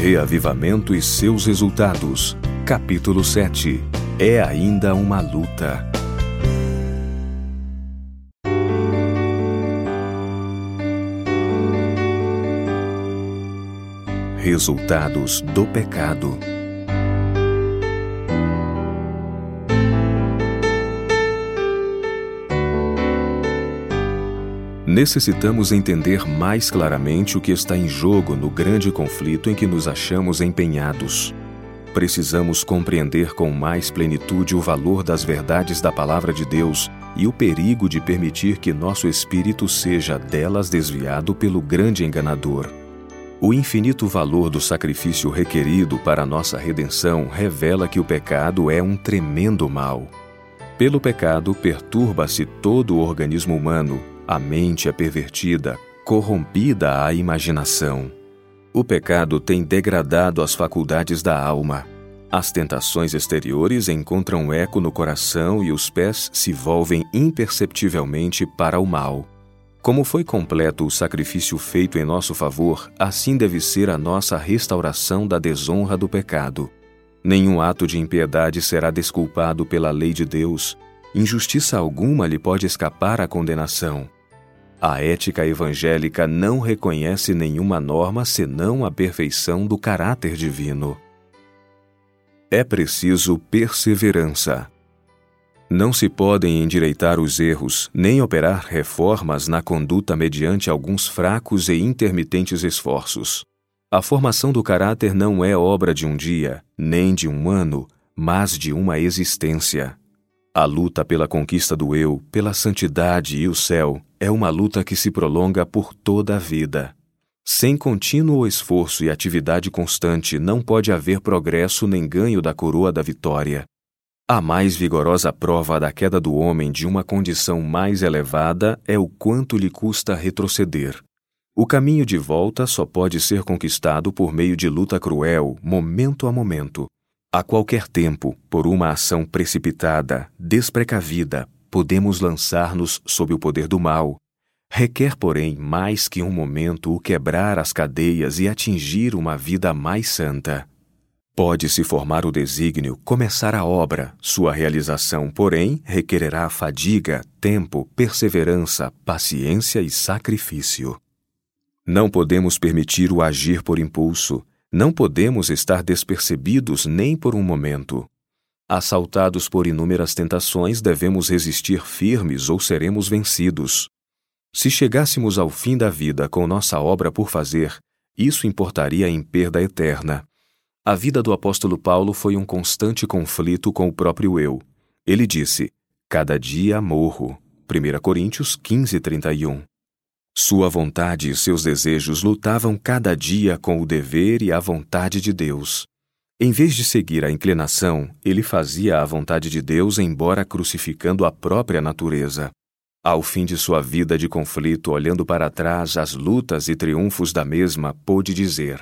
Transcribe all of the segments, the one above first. Reavivamento e seus resultados. Capítulo 7. É ainda uma luta. Resultados do pecado. Necessitamos entender mais claramente o que está em jogo no grande conflito em que nos achamos empenhados. Precisamos compreender com mais plenitude o valor das verdades da Palavra de Deus e o perigo de permitir que nosso espírito seja delas desviado pelo grande enganador. O infinito valor do sacrifício requerido para nossa redenção revela que o pecado é um tremendo mal. Pelo pecado, perturba-se todo o organismo humano. A mente é pervertida, corrompida à imaginação. O pecado tem degradado as faculdades da alma. As tentações exteriores encontram eco no coração e os pés se volvem imperceptivelmente para o mal. Como foi completo o sacrifício feito em nosso favor, assim deve ser a nossa restauração da desonra do pecado. Nenhum ato de impiedade será desculpado pela lei de Deus. Injustiça alguma lhe pode escapar à condenação. A ética evangélica não reconhece nenhuma norma senão a perfeição do caráter divino. É preciso perseverança. Não se podem endireitar os erros, nem operar reformas na conduta mediante alguns fracos e intermitentes esforços. A formação do caráter não é obra de um dia, nem de um ano, mas de uma existência. A luta pela conquista do eu, pela santidade e o céu, é uma luta que se prolonga por toda a vida. Sem contínuo esforço e atividade constante, não pode haver progresso nem ganho da coroa da vitória. A mais vigorosa prova da queda do homem de uma condição mais elevada é o quanto lhe custa retroceder. O caminho de volta só pode ser conquistado por meio de luta cruel, momento a momento. A qualquer tempo, por uma ação precipitada, desprecavida, podemos lançar-nos sob o poder do mal. Requer, porém, mais que um momento o quebrar as cadeias e atingir uma vida mais santa. Pode-se formar o desígnio, começar a obra. Sua realização, porém, requererá fadiga, tempo, perseverança, paciência e sacrifício. Não podemos permitir o agir por impulso. Não podemos estar despercebidos nem por um momento. Assaltados por inúmeras tentações, devemos resistir firmes ou seremos vencidos. Se chegássemos ao fim da vida com nossa obra por fazer, isso importaria em perda eterna. A vida do apóstolo Paulo foi um constante conflito com o próprio eu. Ele disse, "Cada dia morro." 1 Coríntios 15:31. Sua vontade e seus desejos lutavam cada dia com o dever e a vontade de Deus. Em vez de seguir a inclinação, ele fazia a vontade de Deus, embora crucificando a própria natureza. Ao fim de sua vida de conflito, olhando para trás as lutas e triunfos da mesma, pôde dizer,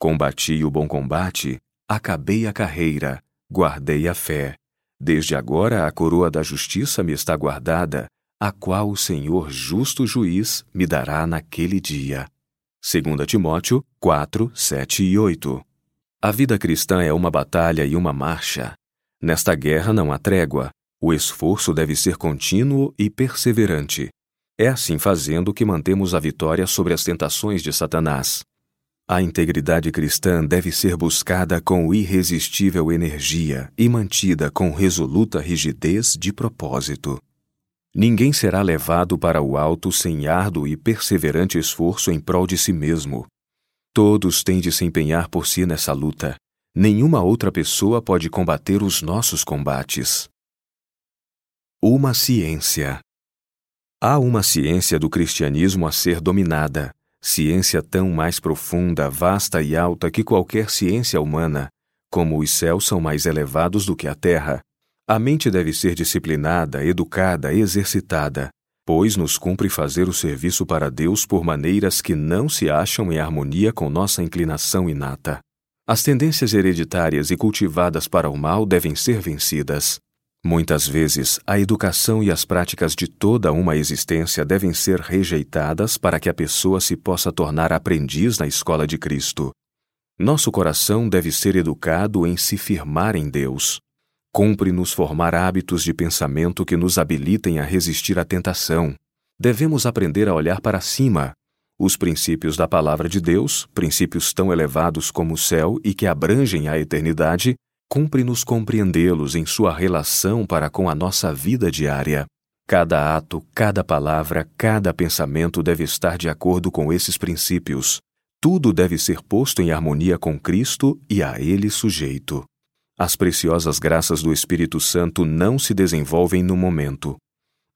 "Combati o bom combate, acabei a carreira, guardei a fé. Desde agora a coroa da justiça me está guardada, a qual o Senhor justo juiz me dará naquele dia." 2 Timóteo 4, 7 e 8. A vida cristã é uma batalha e uma marcha. Nesta guerra não há trégua. O esforço deve ser contínuo e perseverante. É assim fazendo que mantemos a vitória sobre as tentações de Satanás. A integridade cristã deve ser buscada com irresistível energia e mantida com resoluta rigidez de propósito. Ninguém será levado para o alto sem árduo e perseverante esforço em prol de si mesmo. Todos têm de se empenhar por si nessa luta. Nenhuma outra pessoa pode combater os nossos combates. Uma ciência. Há uma ciência do cristianismo a ser dominada, ciência tão mais profunda, vasta e alta que qualquer ciência humana, como os céus são mais elevados do que a terra. A mente deve ser disciplinada, educada, exercitada, pois nos cumpre fazer o serviço para Deus por maneiras que não se acham em harmonia com nossa inclinação inata. As tendências hereditárias e cultivadas para o mal devem ser vencidas. Muitas vezes, a educação e as práticas de toda uma existência devem ser rejeitadas para que a pessoa se possa tornar aprendiz na escola de Cristo. Nosso coração deve ser educado em se firmar em Deus. Cumpre-nos formar hábitos de pensamento que nos habilitem a resistir à tentação. Devemos aprender a olhar para cima. Os princípios da palavra de Deus, princípios tão elevados como o céu e que abrangem a eternidade, cumpre-nos compreendê-los em sua relação para com a nossa vida diária. Cada ato, cada palavra, cada pensamento deve estar de acordo com esses princípios. Tudo deve ser posto em harmonia com Cristo e a Ele sujeito. As preciosas graças do Espírito Santo não se desenvolvem no momento.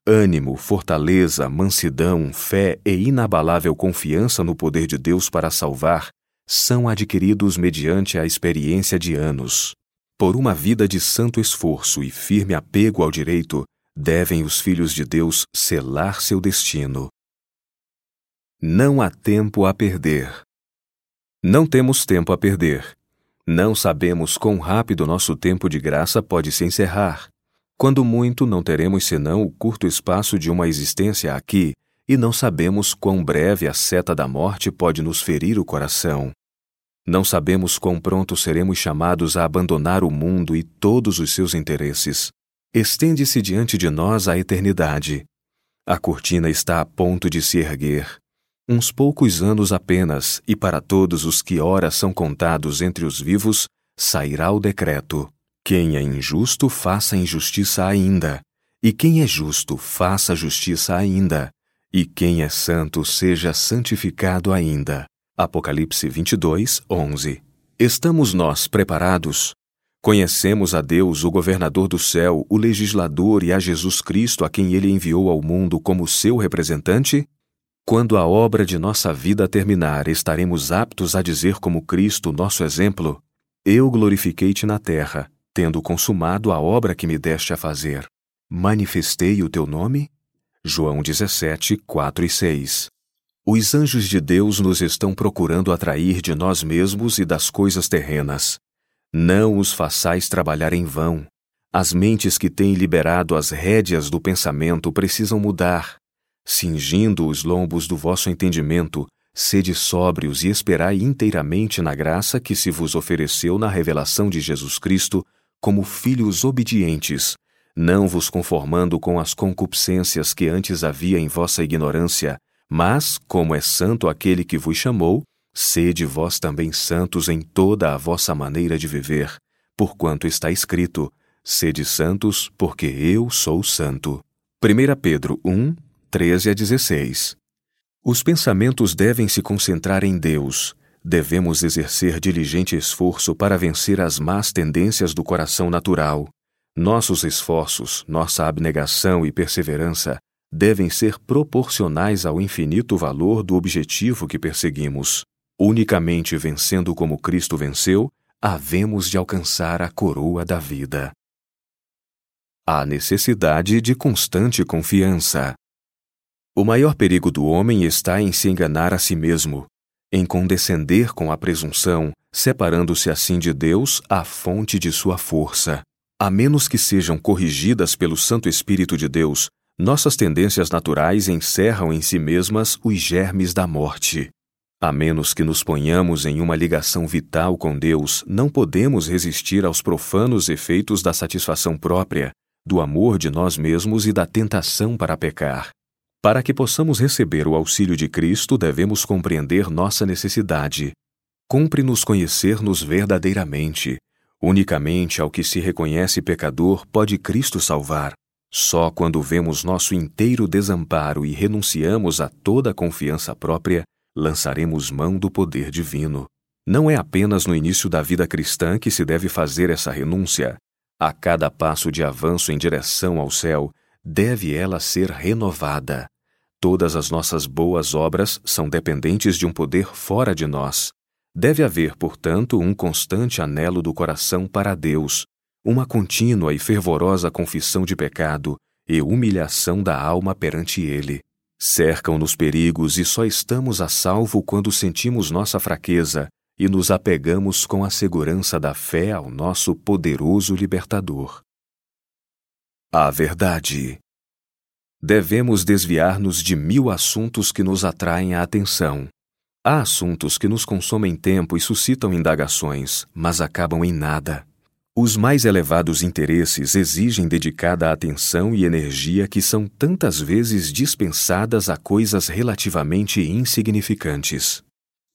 Ânimo, fortaleza, mansidão, fé e inabalável confiança no poder de Deus para salvar são adquiridos mediante a experiência de anos. Por uma vida de santo esforço e firme apego ao direito, devem os filhos de Deus selar seu destino. Não há tempo a perder. Não temos tempo a perder. Não sabemos quão rápido nosso tempo de graça pode se encerrar. Quando muito, não teremos senão o curto espaço de uma existência aqui, e não sabemos quão breve a seta da morte pode nos ferir o coração. Não sabemos quão pronto seremos chamados a abandonar o mundo e todos os seus interesses. Estende-se diante de nós a eternidade. A cortina está a ponto de se erguer. Uns poucos anos apenas, e para todos os que ora são contados entre os vivos, sairá o decreto. Quem é injusto, faça injustiça ainda. E quem é justo, faça justiça ainda. E quem é santo, seja santificado ainda. Apocalipse 22, 11. Estamos nós preparados? Conhecemos a Deus, o governador do céu, o legislador e a Jesus Cristo a quem Ele enviou ao mundo como seu representante? Quando a obra de nossa vida terminar, estaremos aptos a dizer como Cristo, nosso exemplo: eu glorifiquei-te na terra, tendo consumado a obra que me deste a fazer. Manifestei o teu nome? João 17, 4 e 6. Os anjos de Deus nos estão procurando atrair de nós mesmos e das coisas terrenas. Não os façais trabalhar em vão. As mentes que têm liberado as rédeas do pensamento precisam mudar. Cingindo os lombos do vosso entendimento, sede sóbrios e esperai inteiramente na graça que se vos ofereceu na revelação de Jesus Cristo, como filhos obedientes, não vos conformando com as concupiscências que antes havia em vossa ignorância, mas, como é santo aquele que vos chamou, sede vós também santos em toda a vossa maneira de viver, porquanto está escrito: sede santos, porque eu sou santo. 1 Pedro 1, 13 a 16. Os pensamentos devem se concentrar em Deus. Devemos exercer diligente esforço para vencer as más tendências do coração natural. Nossos esforços, nossa abnegação e perseverança devem ser proporcionais ao infinito valor do objetivo que perseguimos. Unicamente vencendo como Cristo venceu, havemos de alcançar a coroa da vida. A necessidade de constante confiança. O maior perigo do homem está em se enganar a si mesmo, em condescender com a presunção, separando-se assim de Deus, a fonte de sua força. A menos que sejam corrigidas pelo Santo Espírito de Deus, nossas tendências naturais encerram em si mesmas os germes da morte. A menos que nos ponhamos em uma ligação vital com Deus, não podemos resistir aos profanos efeitos da satisfação própria, do amor de nós mesmos e da tentação para pecar. Para que possamos receber o auxílio de Cristo, devemos compreender nossa necessidade. Cumpre-nos conhecer-nos verdadeiramente. Unicamente ao que se reconhece pecador pode Cristo salvar. Só quando vemos nosso inteiro desamparo e renunciamos a toda a confiança própria, lançaremos mão do poder divino. Não é apenas no início da vida cristã que se deve fazer essa renúncia. A cada passo de avanço em direção ao céu, deve ela ser renovada. Todas as nossas boas obras são dependentes de um poder fora de nós. Deve haver, portanto, um constante anelo do coração para Deus, uma contínua e fervorosa confissão de pecado e humilhação da alma perante Ele. Cercam-nos perigos e só estamos a salvo quando sentimos nossa fraqueza e nos apegamos com a segurança da fé ao nosso poderoso libertador. A verdade. Devemos desviar-nos de 1000 assuntos que nos atraem a atenção. Há assuntos que nos consomem tempo e suscitam indagações, mas acabam em nada. Os mais elevados interesses exigem dedicada atenção e energia que são tantas vezes dispensadas a coisas relativamente insignificantes.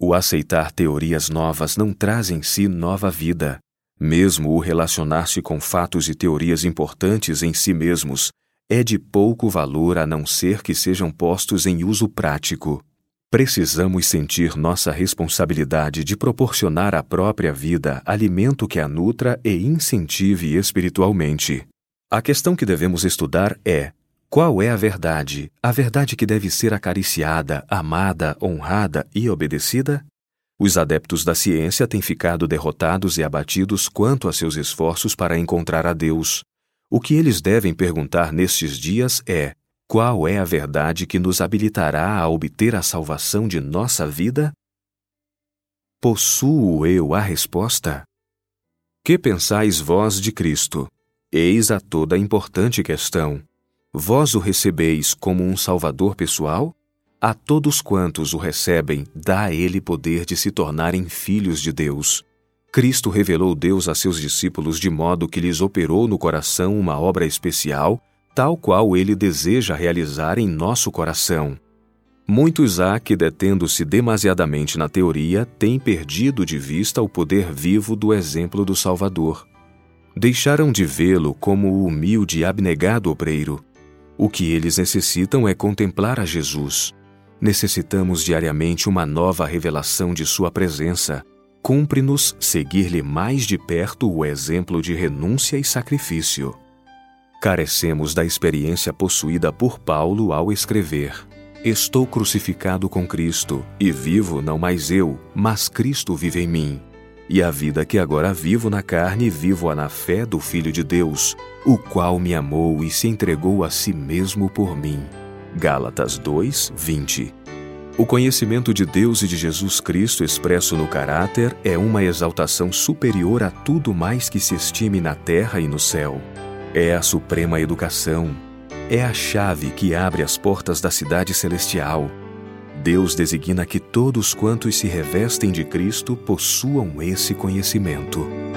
O aceitar teorias novas não traz em si nova vida. Mesmo o relacionar-se com fatos e teorias importantes em si mesmos é de pouco valor a não ser que sejam postos em uso prático. Precisamos sentir nossa responsabilidade de proporcionar à própria vida alimento que a nutra e incentive espiritualmente. A questão que devemos estudar é: qual é a verdade que deve ser acariciada, amada, honrada e obedecida? Os adeptos da ciência têm ficado derrotados e abatidos quanto a seus esforços para encontrar a Deus. O que eles devem perguntar nestes dias é: qual é a verdade que nos habilitará a obter a salvação de nossa vida? Possuo eu a resposta? Que pensais vós de Cristo? Eis a toda a importante questão. Vós o recebeis como um salvador pessoal? A todos quantos o recebem, dá a ele poder de se tornarem filhos de Deus. Cristo revelou Deus a seus discípulos de modo que lhes operou no coração uma obra especial, tal qual ele deseja realizar em nosso coração. Muitos há que, detendo-se demasiadamente na teoria, têm perdido de vista o poder vivo do exemplo do Salvador. Deixaram de vê-lo como o humilde e abnegado obreiro. O que eles necessitam é contemplar a Jesus. Necessitamos diariamente uma nova revelação de sua presença. Cumpre-nos seguir-lhe mais de perto o exemplo de renúncia e sacrifício. Carecemos da experiência possuída por Paulo ao escrever: estou crucificado com Cristo, e vivo não mais eu, mas Cristo vive em mim. E a vida que agora vivo na carne, vivo-a na fé do Filho de Deus, o qual me amou e se entregou a si mesmo por mim. Gálatas 2:20. O conhecimento de Deus e de Jesus Cristo expresso no caráter é uma exaltação superior a tudo mais que se estime na terra e no céu. É a suprema educação. É a chave que abre as portas da cidade celestial. Deus designa que todos quantos se revestem de Cristo possuam esse conhecimento.